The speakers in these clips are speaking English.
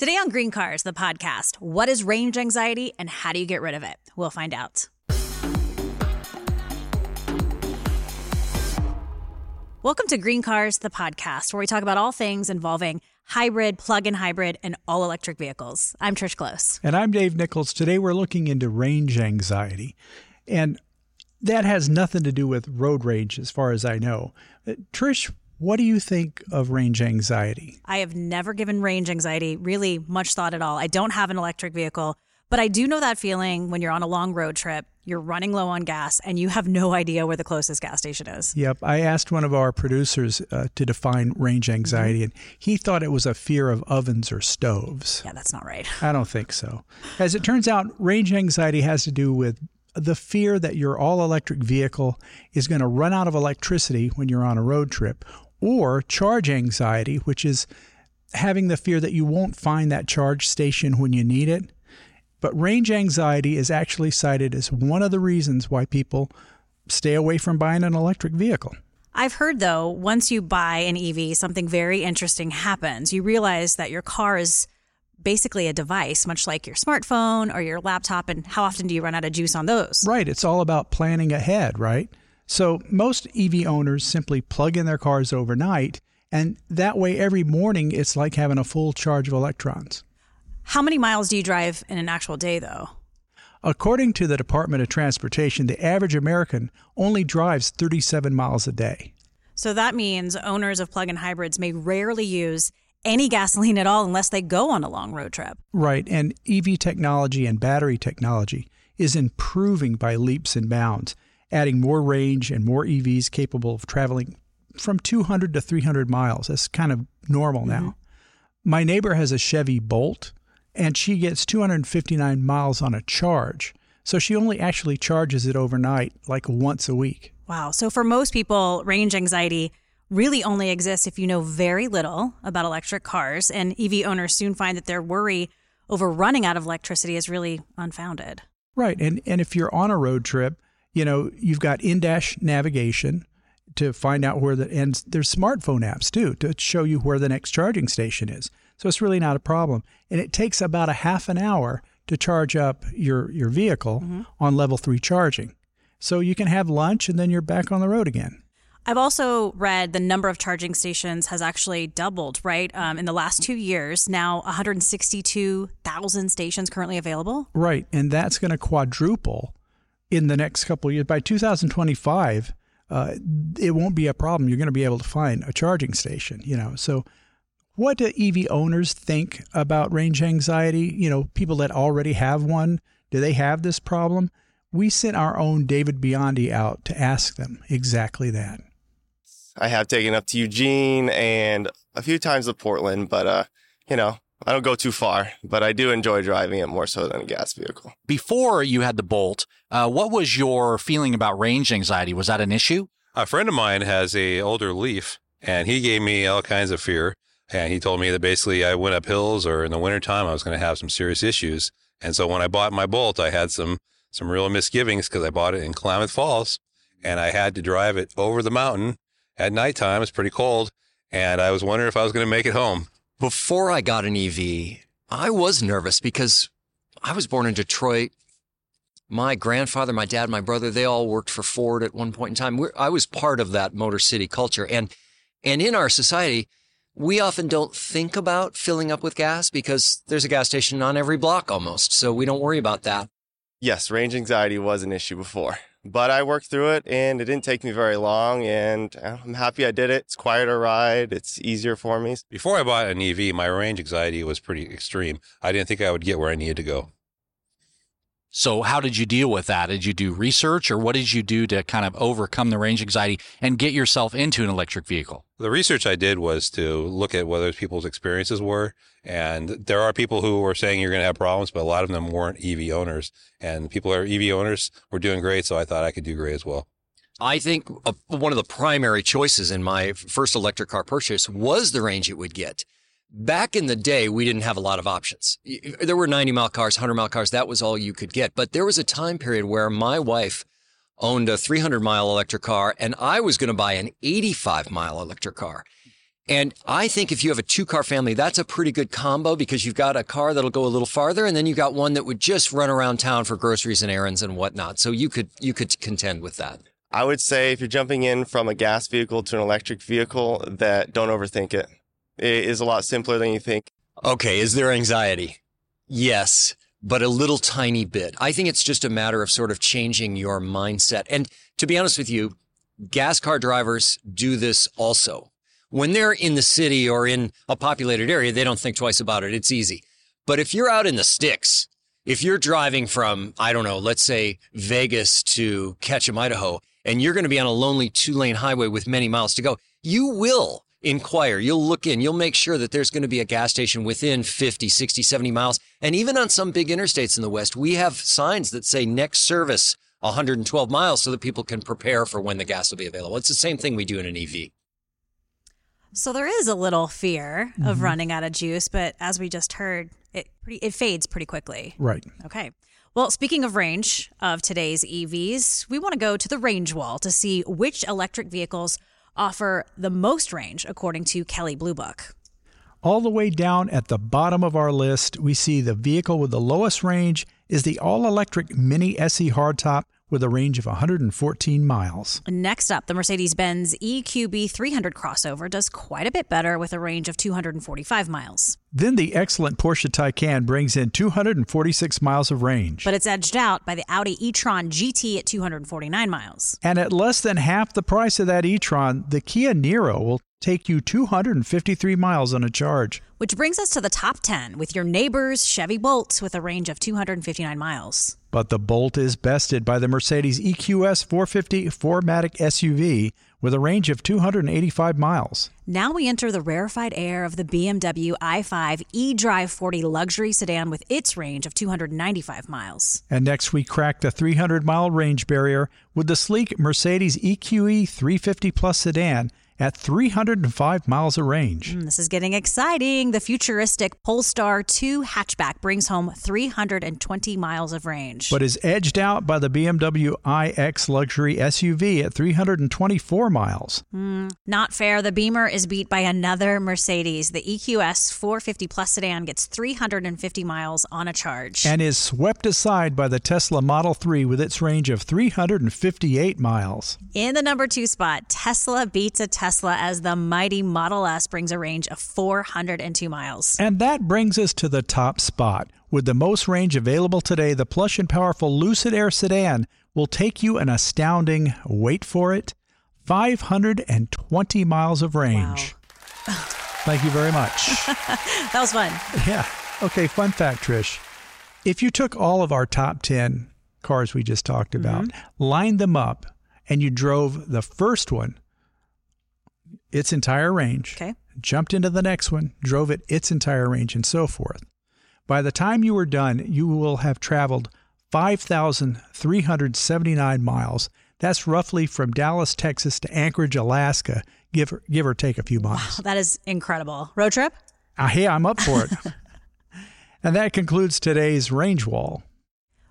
Today on Green Cars, the podcast, what is range anxiety and how do you get rid of it? We'll find out. Welcome to Green Cars, the podcast, where we talk about all things involving hybrid, plug-in hybrid, and all-electric vehicles. I'm Trish Close. And I'm Dave Nichols. Today we're looking into range anxiety. And that has nothing to do with road rage as far as I know. Trish, what do you think of range anxiety? I have never given range anxiety really much thought at all. I don't have an electric vehicle, but I do know that feeling when you're on a long road trip, you're running low on gas, and you have no idea where the closest gas station is. Yep. I asked one of our producers to define range anxiety, and he thought it was a fear of ovens or stoves. Yeah, that's not right. I don't think so. As it turns out, range anxiety has to do with the fear that your all-electric vehicle is going to run out of electricity when you're on a road trip, or charge anxiety, which is having the fear that you won't find that charge station when you need it. But range anxiety is actually cited as one of the reasons why people stay away from buying an electric vehicle. I've heard, though, once you buy an EV, something very interesting happens. You realize that your car is basically a device, much like your smartphone or your laptop, and how often do you run out of juice on those? Right. It's all about planning ahead, right? So most EV owners simply plug in their cars overnight, and that way every morning it's like having a full charge of electrons. How many miles do you drive in an actual day, though? According to the Department of Transportation, the average American only drives 37 miles a day. So that means owners of plug-in hybrids may rarely use any gasoline at all unless they go on a long road trip. Right, and EV technology and battery technology is improving by leaps and bounds, adding more range and more EVs capable of traveling from 200 to 300 miles. That's kind of normal now. My neighbor has a Chevy Bolt, and she gets 259 miles on a charge. So she only actually charges it overnight, like once a week. Wow. So for most people, range anxiety really only exists if you know very little about electric cars, and EV owners soon find that their worry over running out of electricity is really unfounded. Right. And if you're on a road trip, you know, you've got in-dash navigation to find out where and there's smartphone apps too to show you where the next charging station is. So it's really not a problem. And it takes about a half an hour to charge up your vehicle on level 3 charging. So you can have lunch and then you're back on the road again. I've also read the number of charging stations has actually doubled, right? In the last 2 years, now 162,000 stations currently available. Right. And that's going to quadruple in the next couple of years. By 2025, it won't be a problem. You're going to be able to find a charging station, you know. So what do EV owners think about range anxiety? You know, people that already have one, do they have this problem? We sent our own David Biondi out to ask them exactly that. I have taken up to Eugene and a few times to Portland, but, you know, I don't go too far, but I do enjoy driving it more so than a gas vehicle. Before you had the Bolt, what was your feeling about range anxiety? Was that an issue? A friend of mine has a older Leaf, and he gave me all kinds of fear. And he told me that basically I went up hills or in the wintertime, I was going to have some serious issues. And so when I bought my Bolt, I had some real misgivings because I bought it in Klamath Falls and I had to drive it over the mountain at nighttime. It's pretty cold. And I was wondering if I was going to make it home. Before I got an EV, I was nervous because I was born in Detroit. My grandfather, my dad, my brother, they all worked for Ford at one point in time. I was part of that Motor City culture. And in our society, we often don't think about filling up with gas because there's a gas station on every block almost. So we don't worry about that. Yes, range anxiety was an issue before, but I worked through it and it didn't take me very long and I'm happy I did it. It's a quieter ride. It's easier for me. Before I bought an EV, my range anxiety was pretty extreme. I didn't think I would get where I needed to go. So how did you deal with that? Did you do research or what did you do to kind of overcome the range anxiety and get yourself into an electric vehicle? The research I did was to look at what other people's experiences were. And there are people who were saying you're going to have problems, but a lot of them weren't EV owners. And people who are EV owners were doing great, so I thought I could do great as well. I think one of the primary choices in my first electric car purchase was the range it would get. Back in the day, we didn't have a lot of options. There were 90-mile cars, 100-mile cars. That was all you could get. But there was a time period where my wife owned a 300-mile electric car, and I was going to buy an 85-mile electric car. And I think if you have a two-car family, that's a pretty good combo, because you've got a car that'll go a little farther, and then you've got one that would just run around town for groceries and errands and whatnot. So you could contend with that. I would say if you're jumping in from a gas vehicle to an electric vehicle, that don't overthink it. It is a lot simpler than you think. Okay, is there anxiety? Yes, but a little tiny bit. I think it's just a matter of sort of changing your mindset. And to be honest with you, gas car drivers do this also. When they're in the city or in a populated area, they don't think twice about it. It's easy. But if you're out in the sticks, if you're driving from, I don't know, let's say Vegas to Ketchum, Idaho, and you're going to be on a lonely two-lane highway with many miles to go, you will inquire. You'll look in. You'll make sure that there's going to be a gas station within 50, 60, 70 miles. And even on some big interstates in the West, we have signs that say next service 112 miles so that people can prepare for when the gas will be available. It's the same thing we do in an EV. So there is a little fear of running out of juice, but as we just heard, it fades pretty quickly. Right. Okay. Well, speaking of range of today's EVs, we want to go to the range wall to see which electric vehicles offer the most range, according to Kelly Blue Book. All the way down at the bottom of our list, we see the vehicle with the lowest range is the all-electric Mini SE Hardtop with a range of 114 miles. Next up, the Mercedes-Benz EQB 300 crossover does quite a bit better with a range of 245 miles. Then the excellent Porsche Taycan brings in 246 miles of range. But it's edged out by the Audi e-tron GT at 249 miles. And at less than half the price of that e-tron, the Kia Niro will take you 253 miles on a charge. Which brings us to the top 10 with your neighbor's Chevy Bolt with a range of 259 miles. But the Bolt is bested by the Mercedes EQS 450 4MATIC SUV with a range of 285 miles. Now we enter the rarefied air of the BMW i5 eDrive40 luxury sedan with its range of 295 miles. And next we crack the 300-mile range barrier with the sleek Mercedes EQE 350 Plus sedan at 305 miles of range. This is getting exciting. The futuristic Polestar 2 hatchback brings home 320 miles of range. But is edged out by the BMW iX luxury SUV at 324 miles. Not fair. The Beamer is beat by another Mercedes. The EQS 450 Plus sedan gets 350 miles on a charge. And is swept aside by the Tesla Model 3 with its range of 358 miles. In the number 2 spot, Tesla beats a Tesla as the mighty Model S brings a range of 402 miles. And that brings us to the top spot. With the most range available today, the plush and powerful Lucid Air sedan will take you an astounding, wait for it, 520 miles of range. Wow. Thank you very much. That was fun. Yeah. Okay, fun fact, Trish. If you took all of our top 10 cars we just talked about, lined them up, and you drove the first one its entire range, jumped into the next one, drove it its entire range, and so forth. By the time you were done, you will have traveled 5,379 miles. That's roughly from Dallas, Texas to Anchorage, Alaska, give or take a few miles. Wow, that is incredible. Road trip? Hey, I'm up for it. And that concludes today's Range Wall,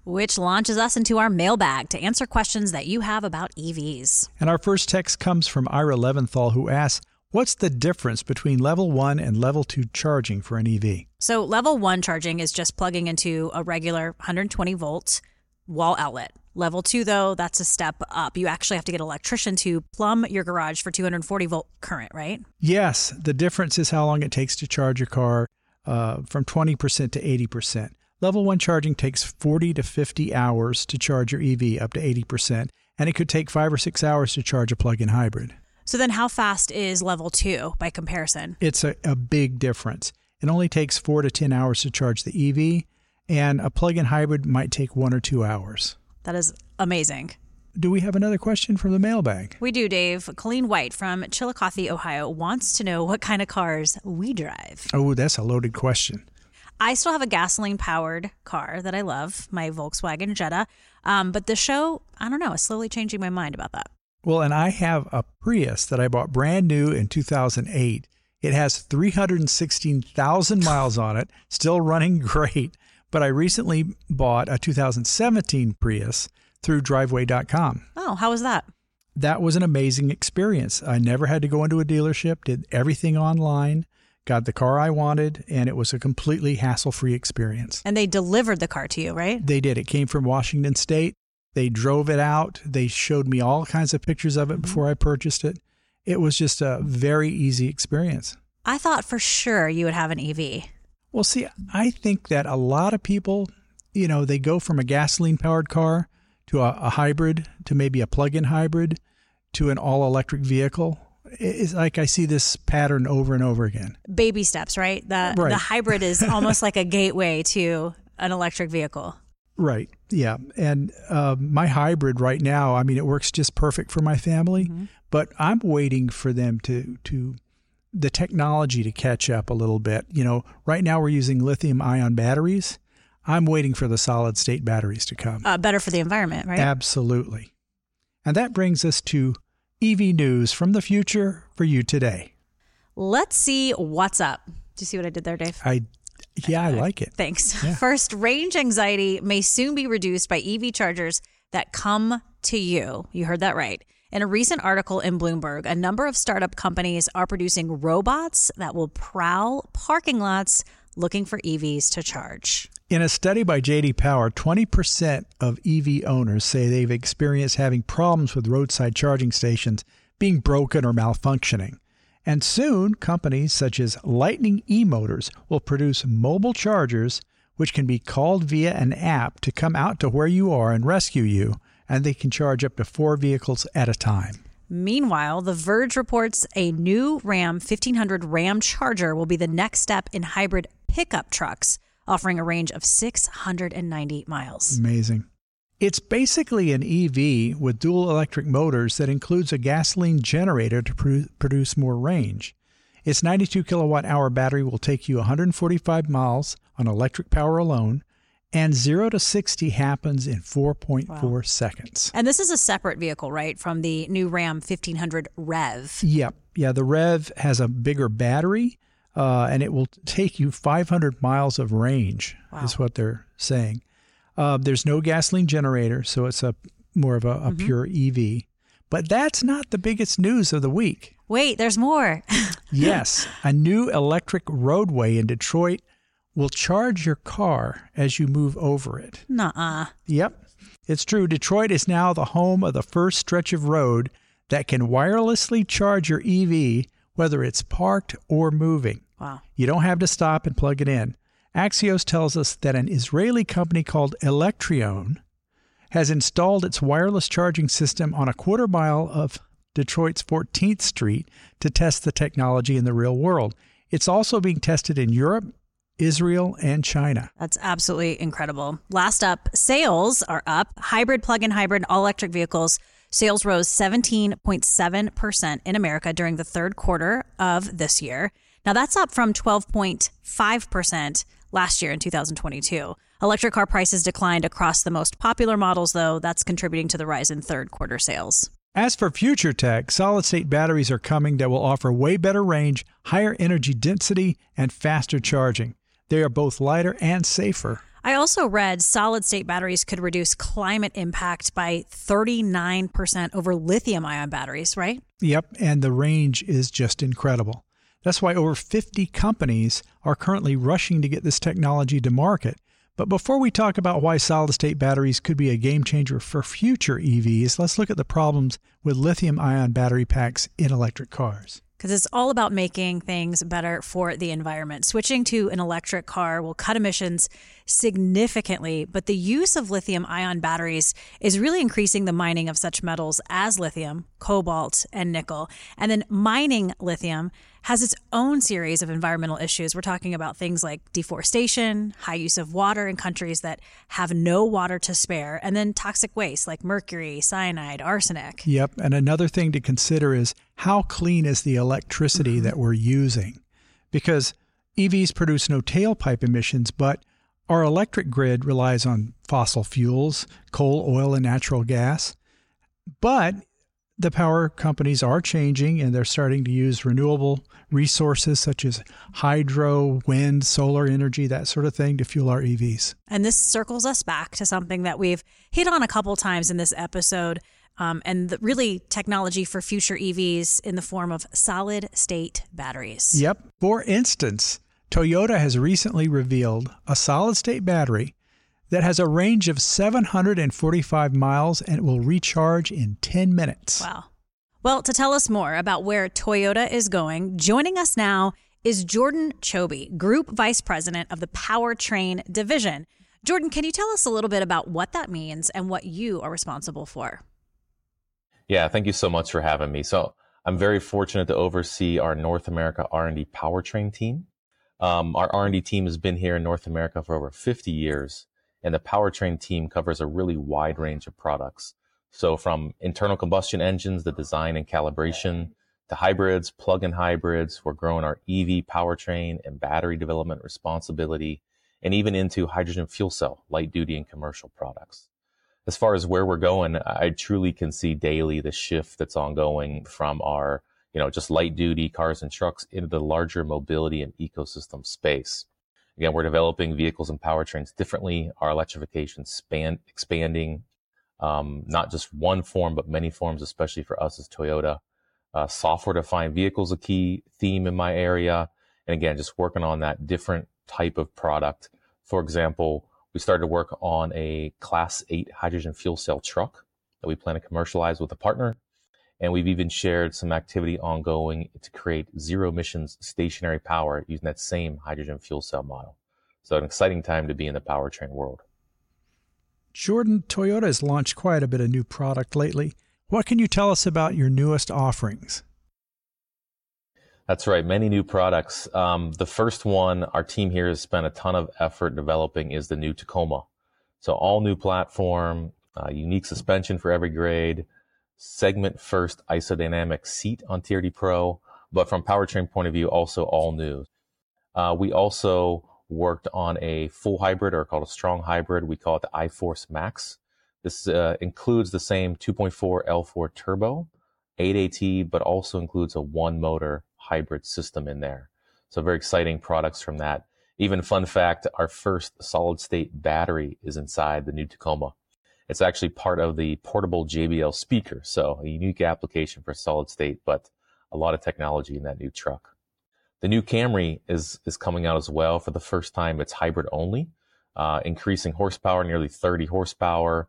which launches us into our mailbag to answer questions that you have about EVs. And our first text comes from Ira Leventhal, who asks, what's the difference between level 1 and level 2 charging for an EV? So level 1 charging is just plugging into a regular 120-volt wall outlet. Level 2, though, that's a step up. You actually have to get an electrician to plumb your garage for 240-volt current, right? Yes. The difference is how long it takes to charge your car from 20% to 80%. Level 1 charging takes 40 to 50 hours to charge your EV up to 80%, and it could take 5 or 6 hours to charge a plug-in hybrid. So then how fast is level 2 by comparison? It's a big difference. It only takes 4 to 10 hours to charge the EV, and a plug-in hybrid might take 1 or 2 hours. That is amazing. Do we have another question from the mailbag? We do, Dave. Colleen White from Chillicothe, Ohio, wants to know what kind of cars we drive. Oh, that's a loaded question. I still have a gasoline-powered car that I love, my Volkswagen Jetta, but the show, I don't know, is slowly changing my mind about that. Well, and I have a Prius that I bought brand new in 2008. It has 316,000 miles on it, still running great, but I recently bought a 2017 Prius through driveway.com. Oh, how was that? that was an amazing experience. I never had to go into a dealership, did everything online, got the car I wanted, and it was a completely hassle-free experience. And they delivered the car to you, right? They did. It came from Washington State. They drove it out. They showed me all kinds of pictures of it before I purchased it. It was just a very easy experience. I thought for sure you would have an EV. Well, see, I think that a lot of people, you know, they go from a gasoline-powered car to a hybrid, to maybe a plug-in hybrid, to an all-electric vehicle. It's like I see this pattern over and over again. Baby steps, right? The hybrid is almost like a gateway to an electric vehicle. Right, yeah. And my hybrid right now, I mean, it works just perfect for my family, but I'm waiting for them to the technology to catch up a little bit. You know, right now we're using lithium-ion batteries. I'm waiting for the solid-state batteries to come. Better for the environment, right? Absolutely. And that brings us to EV news from the future for you today. Let's see what's up. Do you see what I did there, Dave? I like it. Thanks. Yeah. First, range anxiety may soon be reduced by EV chargers that come to you. You heard that right. In a recent article in Bloomberg, a number of startup companies are producing robots that will prowl parking lots looking for EVs to charge. In a study by J.D. Power, 20% of EV owners say they've experienced having problems with roadside charging stations being broken or malfunctioning. And soon, companies such as Lightning eMotors will produce mobile chargers which can be called via an app to come out to where you are and rescue you, and they can charge up to 4 vehicles at a time. Meanwhile, The Verge reports a new Ram 1500 Ram charger will be the next step in hybrid pickup trucks, offering a range of 690 miles. Amazing. It's basically an EV with dual electric motors that includes a gasoline generator to produce more range. Its 92 kilowatt hour battery will take you 145 miles on electric power alone, and 0 to 60 happens in 4.4 seconds. And this is a separate vehicle, right, from the new Ram 1500 REV? Yep. Yeah, the REV has a bigger battery, and it will take you 500 miles of range, is what they're saying. There's no gasoline generator, so it's more of a pure EV. But that's not the biggest news of the week. Wait, there's more. Yes, a new electric roadway in Detroit will charge your car as you move over it. Nuh-uh. Yep, it's true. Detroit is now the home of the first stretch of road that can wirelessly charge your EV, whether it's parked or moving. Wow. You don't have to stop and plug it in. Axios tells us that an Israeli company called Electrion has installed its wireless charging system on a quarter mile of Detroit's 14th Street to test the technology in the real world. It's also being tested in Europe, Israel, and China. That's absolutely incredible. Last up, sales are up. Hybrid, plug-in hybrid, all-electric vehicles. Sales rose 17.7% in America during the third quarter of this year. Now, that's up from 12.5% last year in 2022. Electric car prices declined across the most popular models, though. That's contributing to the rise in third quarter sales. As for future tech, solid-state batteries are coming that will offer way better range, higher energy density, and faster charging. They are both lighter and safer. I also read solid-state batteries could reduce climate impact by 39% over lithium-ion batteries, right? Yep, and the range is just incredible. That's why over 50 companies are currently rushing to get this technology to market. But before we talk about why solid-state batteries could be a game-changer for future EVs, let's look at the problems with lithium-ion battery packs in electric cars. Because it's all about making things better for the environment. Switching to an electric car will cut emissions significantly, but the use of lithium-ion batteries is really increasing the mining of such metals as lithium, cobalt, and nickel. And then mining lithium has its own series of environmental issues. We're talking about things like deforestation, high use of water in countries that have no water to spare, and then toxic waste like mercury, cyanide, arsenic. Yep, and another thing to consider is how clean is the electricity that we're using? Because EVs produce no tailpipe emissions, but our electric grid relies on fossil fuels, coal, oil, and natural gas. But the power companies are changing, and they're starting to use renewable resources such as hydro, wind, solar energy, that sort of thing to fuel our EVs. And this circles us back to something that we've hit on a couple times in this episode, And really technology for future EVs in the form of solid-state batteries. Yep. For instance, Toyota has recently revealed a solid-state battery that has a range of 745 miles and it will recharge in 10 minutes. Wow. Well, to tell us more about where Toyota is going, joining us now is Jordan Choby, Group Vice President of the Powertrain Division. Jordan, can you tell us a little bit about what that means and what you are responsible for? Yeah, thank you so much for having me. So I'm very fortunate to oversee our North America R&D powertrain team. Our R&D team has been here in North America for over 50 years, and the powertrain team covers a really wide range of products. So from internal combustion engines, the design and calibration, to hybrids, plug-in hybrids, we're growing our EV powertrain and battery development responsibility, and even into hydrogen fuel cell, light-duty and commercial products. As far as where we're going, I truly can see daily the shift that's ongoing from our, just light-duty cars and trucks into the larger mobility and ecosystem space. Again, we're developing vehicles and powertrains differently. Our electrification expanding, not just one form, but many forms, especially for us as Toyota. Software-defined vehicles, a key theme in my area. And again, just working on that different type of product. For example, we started to work on a Class 8 hydrogen fuel cell truck that we plan to commercialize with a partner. And we've even shared some activity ongoing to create zero emissions stationary power using that same hydrogen fuel cell model. So an exciting time to be in the powertrain world. Jordan, Toyota has launched quite a bit of new product lately. What can you tell us about your newest offerings? That's right, many new products. The first one our team here has spent a ton of effort developing is the new Tacoma. So all new platform, unique suspension for every grade, segment first isodynamic seat on TRD Pro, but from powertrain point of view, also all new. We also worked on a full hybrid, or called a strong hybrid. We call it the iForce Max. This includes the same 2.4 L4 turbo, 8AT, but also includes a one-motor hybrid system in there. So very exciting products from that. Even fun fact, our first solid-state battery is inside the new Tacoma. It's actually part of the portable JBL speaker, so a unique application for solid-state, but a lot of technology in that new truck. The new Camry is coming out as well. For the first time, it's hybrid only, increasing horsepower, nearly 30 horsepower.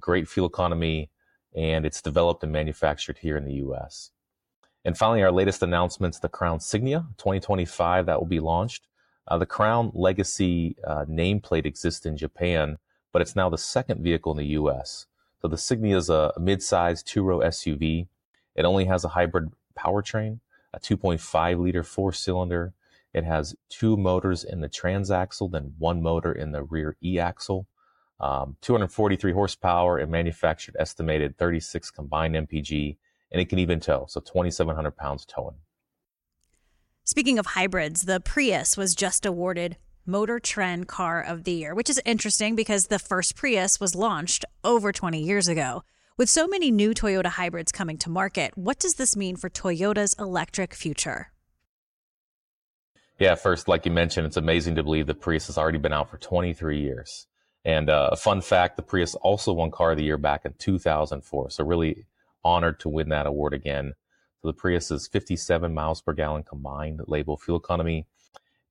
Great fuel economy, and it's developed and manufactured here in the U.S. And finally, our latest announcements, the Crown Signia 2025, that will be launched. The Crown Legacy nameplate exists in Japan, but it's now the second vehicle in the U.S. So the Signia is a mid-size two-row SUV. It only has a hybrid powertrain, a 2.5-liter four-cylinder. It has two motors in the transaxle, then one motor in the rear e-axle. 243 horsepower and manufactured estimated 36 combined MPG, and it can even tow, so 2,700 pounds towing. Speaking of hybrids, the Prius was just awarded Motor Trend Car of the Year, which is interesting because the first Prius was launched over 20 years ago. With so many new Toyota hybrids coming to market, what does this mean for Toyota's electric future? Yeah, first, like you mentioned, it's amazing to believe the Prius has already been out for 23 years. And a fun fact, the Prius also won Car of the Year back in 2004. So really honored to win that award again. So the Prius is 57 miles per gallon combined label fuel economy,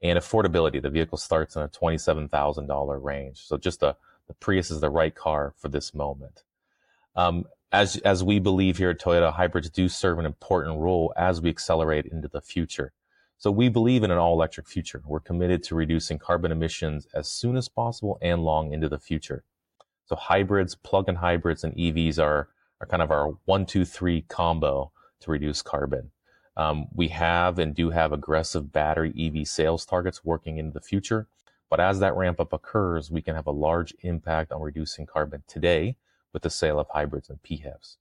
and affordability. The vehicle starts in a $27,000 range. So just the Prius is the right car for this moment. As we believe here at Toyota, hybrids do serve an important role as we accelerate into the future. So we believe in an all-electric future. We're committed to reducing carbon emissions as soon as possible and long into the future. So hybrids, plug-in hybrids, and EVs are kind of our 1-2-3 combo to reduce carbon. We have and do have aggressive battery EV sales targets working into the future. But as that ramp-up occurs, we can have a large impact on reducing carbon today with the sale of hybrids and PHEVs.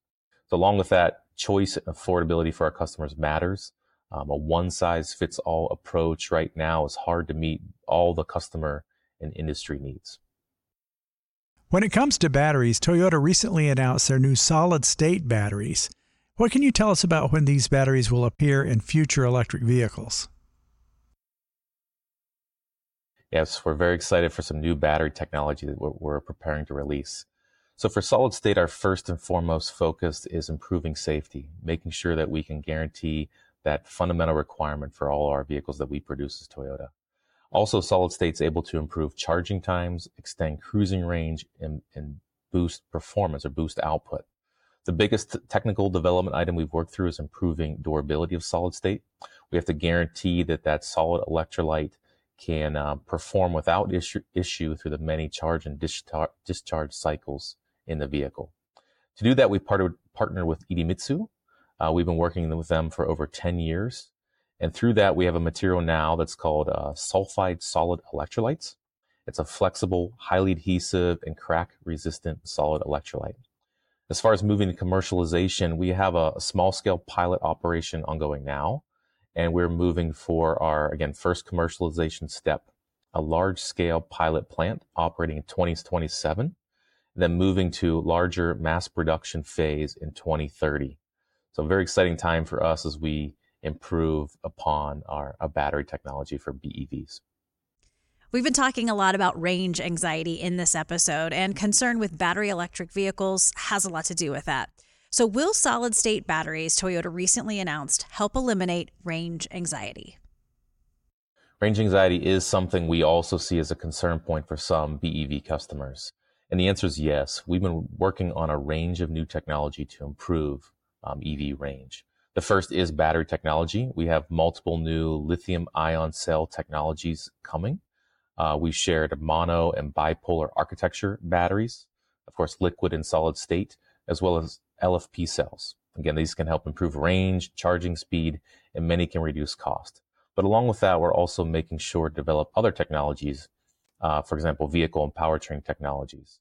So along with that, choice and affordability for our customers matters. A one-size-fits-all approach right now is hard to meet all the customer and industry needs. When it comes to batteries, Toyota recently announced their new solid-state batteries. What can you tell us about when these batteries will appear in future electric vehicles? Yes, we're very excited for some new battery technology that we're preparing to release. So for solid state, our first and foremost focus is improving safety, making sure that we can guarantee that fundamental requirement for all our vehicles that we produce as Toyota. Also, solid state's able to improve charging times, extend cruising range, and boost performance or boost output. The biggest technical development item we've worked through is improving durability of solid state. We have to guarantee that that solid electrolyte can perform without issue through the many charge and discharge cycles in the vehicle. To do that, we partnered with Idemitsu. We've been working with them for over 10 years. And through that, we have a material now that's called sulfide solid electrolytes. It's a flexible, highly adhesive, and crack-resistant solid electrolyte. As far as moving to commercialization, we have a small-scale pilot operation ongoing now, and we're moving for our, again, first commercialization step, a large-scale pilot plant operating in 2027, then moving to larger mass production phase in 2030. So a very exciting time for us as we improve upon our battery technology for BEVs. We've been talking a lot about range anxiety in this episode, and concern with battery electric vehicles has a lot to do with that. So will solid-state batteries Toyota recently announced help eliminate range anxiety? Range anxiety is something we also see as a concern point for some BEV customers. And the answer is yes. We've been working on a range of new technology to improve EV range. The first is battery technology. We have multiple new lithium-ion cell technologies coming. We shared mono and bipolar architecture batteries, of course, liquid and solid state, as well as LFP cells. Again, these can help improve range, charging speed, and many can reduce cost. But along with that, we're also making sure to develop other technologies, for example, vehicle and powertrain technologies.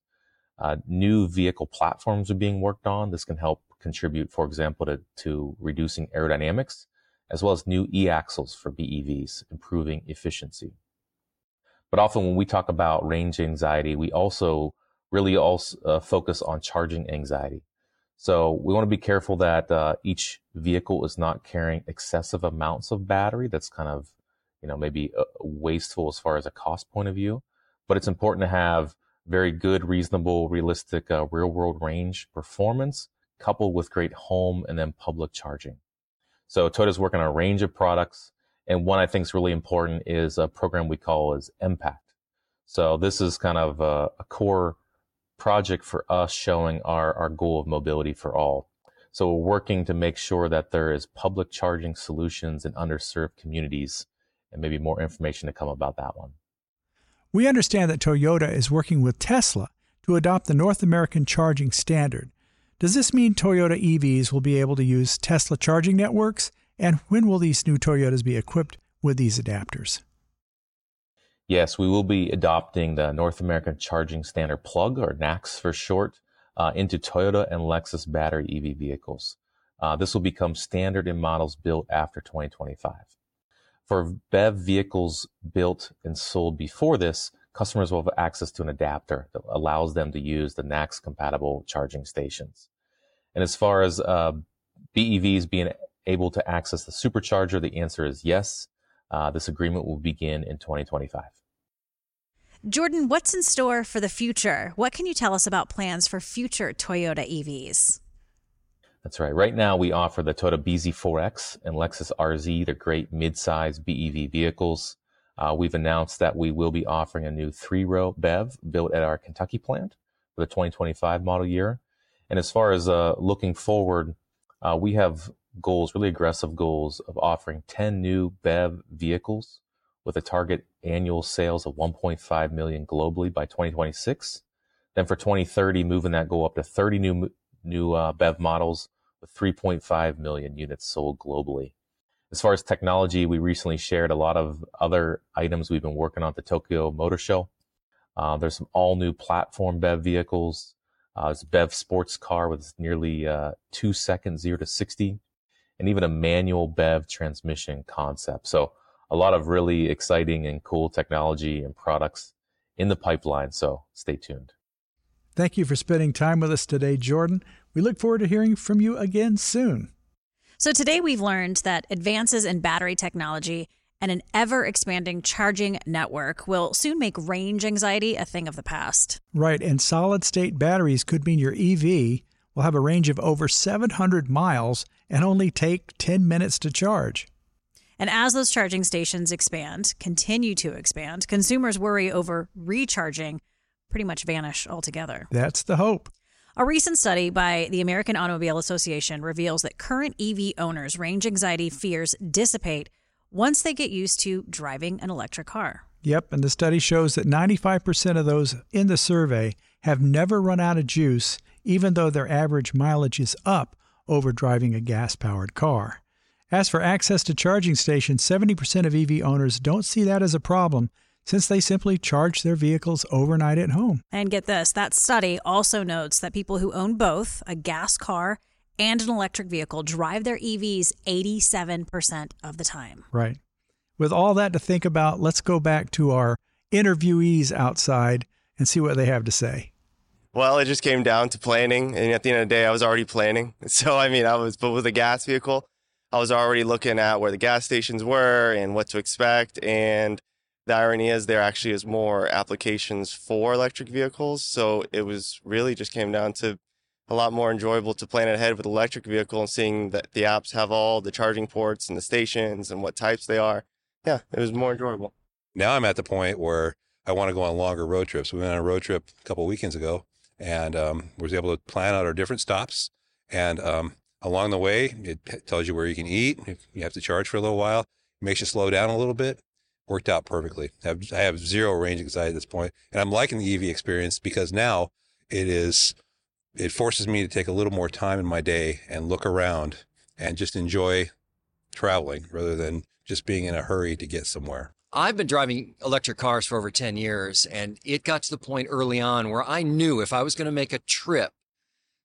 New vehicle platforms are being worked on. This can help contribute, for example, to reducing aerodynamics, as well as new e-axles for BEVs, improving efficiency. But often when we talk about range anxiety, we also really focus on charging anxiety. So we want to be careful that each vehicle is not carrying excessive amounts of battery. That's kind of, maybe wasteful as far as a cost point of view. But it's important to have very good, reasonable, realistic real-world range performance coupled with great home and then public charging. So Toyota's working on a range of products. And one I think is really important is a program we call is Impact. So this is kind of a core project for us showing our goal of mobility for all. So we're working to make sure that there is public charging solutions in underserved communities, and maybe more information to come about that one. We understand that Toyota is working with Tesla to adopt the North American charging standard. Does this mean Toyota EVs will be able to use Tesla charging networks? And when will these new Toyotas be equipped with these adapters? Yes, we will be adopting the North American Charging Standard Plug, or NACS for short, into Toyota and Lexus battery EV vehicles. This will become standard in models built after 2025. For BEV vehicles built and sold before this, customers will have access to an adapter that allows them to use the NACS-compatible charging stations. And as far as BEVs being able to access the supercharger, the answer is yes. This agreement will begin in 2025. Jordan, what's in store for the future? What can you tell us about plans for future Toyota EVs? That's right. Right now, we offer the Toyota BZ4X and Lexus RZ. They're great mid-size BEV vehicles. We've announced that we will be offering a new 3-row BEV built at our Kentucky plant for the 2025 model year. And as far as looking forward, we have goals, really aggressive goals, of offering 10 new BEV vehicles with a target annual sales of 1.5 million globally by 2026. Then for 2030, moving that goal up to 30 new BEV models with 3.5 million units sold globally. As far as technology, we recently shared a lot of other items we've been working on at the Tokyo Motor Show. There's some all-new platform BEV vehicles. There's a BEV sports car with nearly 2 seconds 0 to 60. And even a manual BEV transmission concept. So a lot of really exciting and cool technology and products in the pipeline. So stay tuned. Thank you for spending time with us today, Jordan. We look forward to hearing from you again soon. So today we've learned that advances in battery technology and an ever-expanding charging network will soon make range anxiety a thing of the past. Right, and solid-state batteries could mean your EV will have a range of over 700 miles and only take 10 minutes to charge. And as those charging stations continue to expand, consumers worry over recharging pretty much vanish altogether. That's the hope. A recent study by the American Automobile Association reveals that current EV owners' range anxiety fears dissipate once they get used to driving an electric car. Yep, and the study shows that 95% of those in the survey have never run out of juice, even though their average mileage is up over driving a gas-powered car. As for access to charging stations, 70% of EV owners don't see that as a problem, since they simply charge their vehicles overnight at home. And get this, that study also notes that people who own both a gas car and an electric vehicle drive their EVs 87% of the time. Right. With all that to think about, let's go back to our interviewees outside and see what they have to say. Well, it just came down to planning. And at the end of the day, I was already planning. So, but with a gas vehicle, I was already looking at where the gas stations were and what to expect. And the irony is there actually is more applications for electric vehicles. So it was really just came down to a lot more enjoyable to plan ahead with electric vehicle and seeing that the apps have all the charging ports and the stations and what types they are. Yeah, it was more enjoyable. Now I'm at the point where I want to go on longer road trips. We went on a road trip a couple of weekends ago and was able to plan out our different stops. And along the way, it tells you where you can eat. If you have to charge for a little while, it makes you slow down a little bit. Worked out perfectly. I have zero range anxiety at this point, and I'm liking the EV experience because now it forces me to take a little more time in my day and look around and just enjoy traveling rather than just being in a hurry to get somewhere. I've been driving electric cars for over 10 years, and it got to the point early on where I knew if I was going to make a trip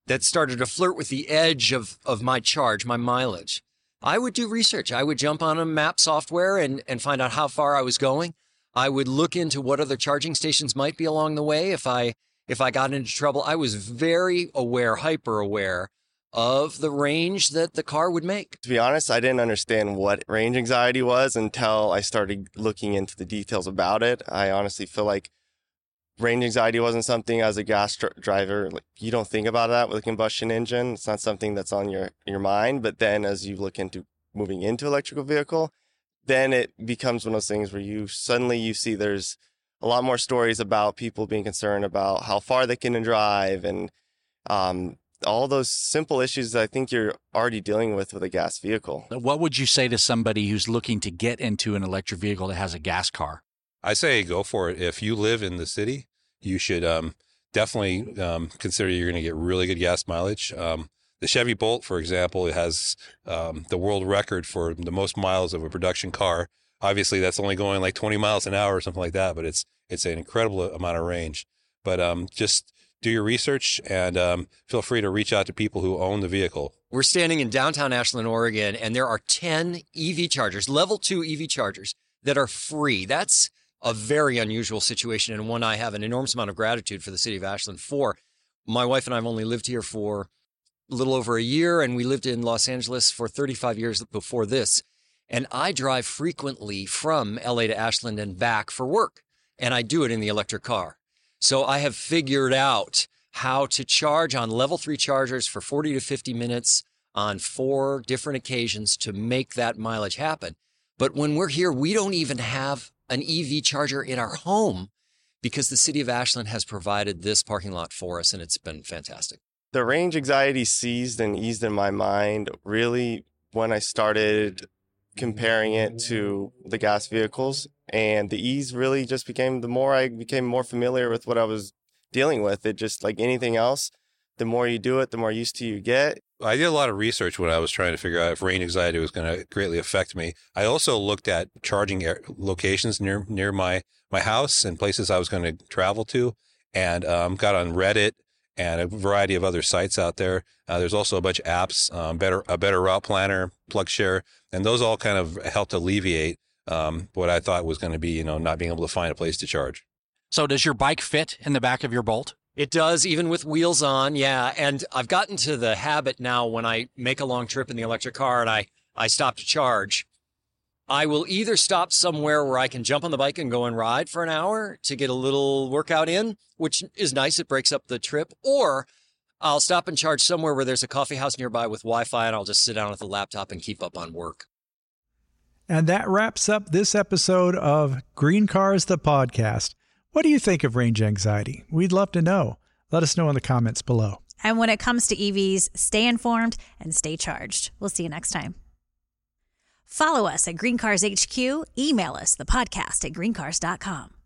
that started to flirt with the edge of my charge, my mileage, I would do research. I would jump on a map software and find out how far I was going. I would look into what other charging stations might be along the way if I got into trouble. I was very aware, hyper aware of the range that the car would make. To be honest, I didn't understand what range anxiety was until I started looking into the details about it. I honestly feel like range anxiety wasn't something as a gas driver, like, you don't think about that with a combustion engine. It's not something that's on your mind. But then as you look into moving into electrical vehicle, then it becomes one of those things where you see there's a lot more stories about people being concerned about how far they can drive and all those simple issues that I think you're already dealing with a gas vehicle. What would you say to somebody who's looking to get into an electric vehicle that has a gas car? I say go for it. If you live in the city, you should definitely consider you're going to get really good gas mileage. The Chevy Bolt, for example, it has the world record for the most miles of a production car. Obviously, that's only going like 20 miles an hour or something like that, but it's an incredible amount of range. But just do your research and feel free to reach out to people who own the vehicle. We're standing in downtown Ashland, Oregon, and there are 10 EV chargers, level 2 EV chargers that are free. That's a very unusual situation, and one I have an enormous amount of gratitude for the city of Ashland for. My wife and I have only lived here for a little over a year, and we lived in Los Angeles for 35 years before this. And I drive frequently from LA to Ashland and back for work, and I do it in the electric car. So I have figured out how to charge on level 3 chargers for 40 to 50 minutes on 4 different occasions to make that mileage happen. But when we're here, we don't even have an EV charger in our home because the city of Ashland has provided this parking lot for us, and it's been fantastic. The range anxiety ceased and eased in my mind really when I started comparing it to the gas vehicles, and the ease really just became the more I became more familiar with what I was dealing with. It just like anything else, the more you do it, the more used to you get. I did a lot of research when I was trying to figure out if range anxiety was going to greatly affect me. I also looked at charging locations near my house and places I was going to travel to, and got on Reddit and a variety of other sites out there. There's also a bunch of apps, a better route planner, PlugShare, and those all kind of helped alleviate what I thought was going to be, not being able to find a place to charge. So does your bike fit in the back of your Bolt? It does, even with wheels on, yeah. And I've gotten to the habit now when I make a long trip in the electric car and I stop to charge, I will either stop somewhere where I can jump on the bike and go and ride for an hour to get a little workout in, which is nice. It breaks up the trip. Or I'll stop and charge somewhere where there's a coffee house nearby with Wi-Fi, and I'll just sit down with the laptop and keep up on work. And that wraps up this episode of Green Cars, the podcast. What do you think of range anxiety? We'd love to know. Let us know in the comments below. And when it comes to EVs, stay informed and stay charged. We'll see you next time. Follow us at Green Cars HQ. Email us, thepodcast@greencars.com.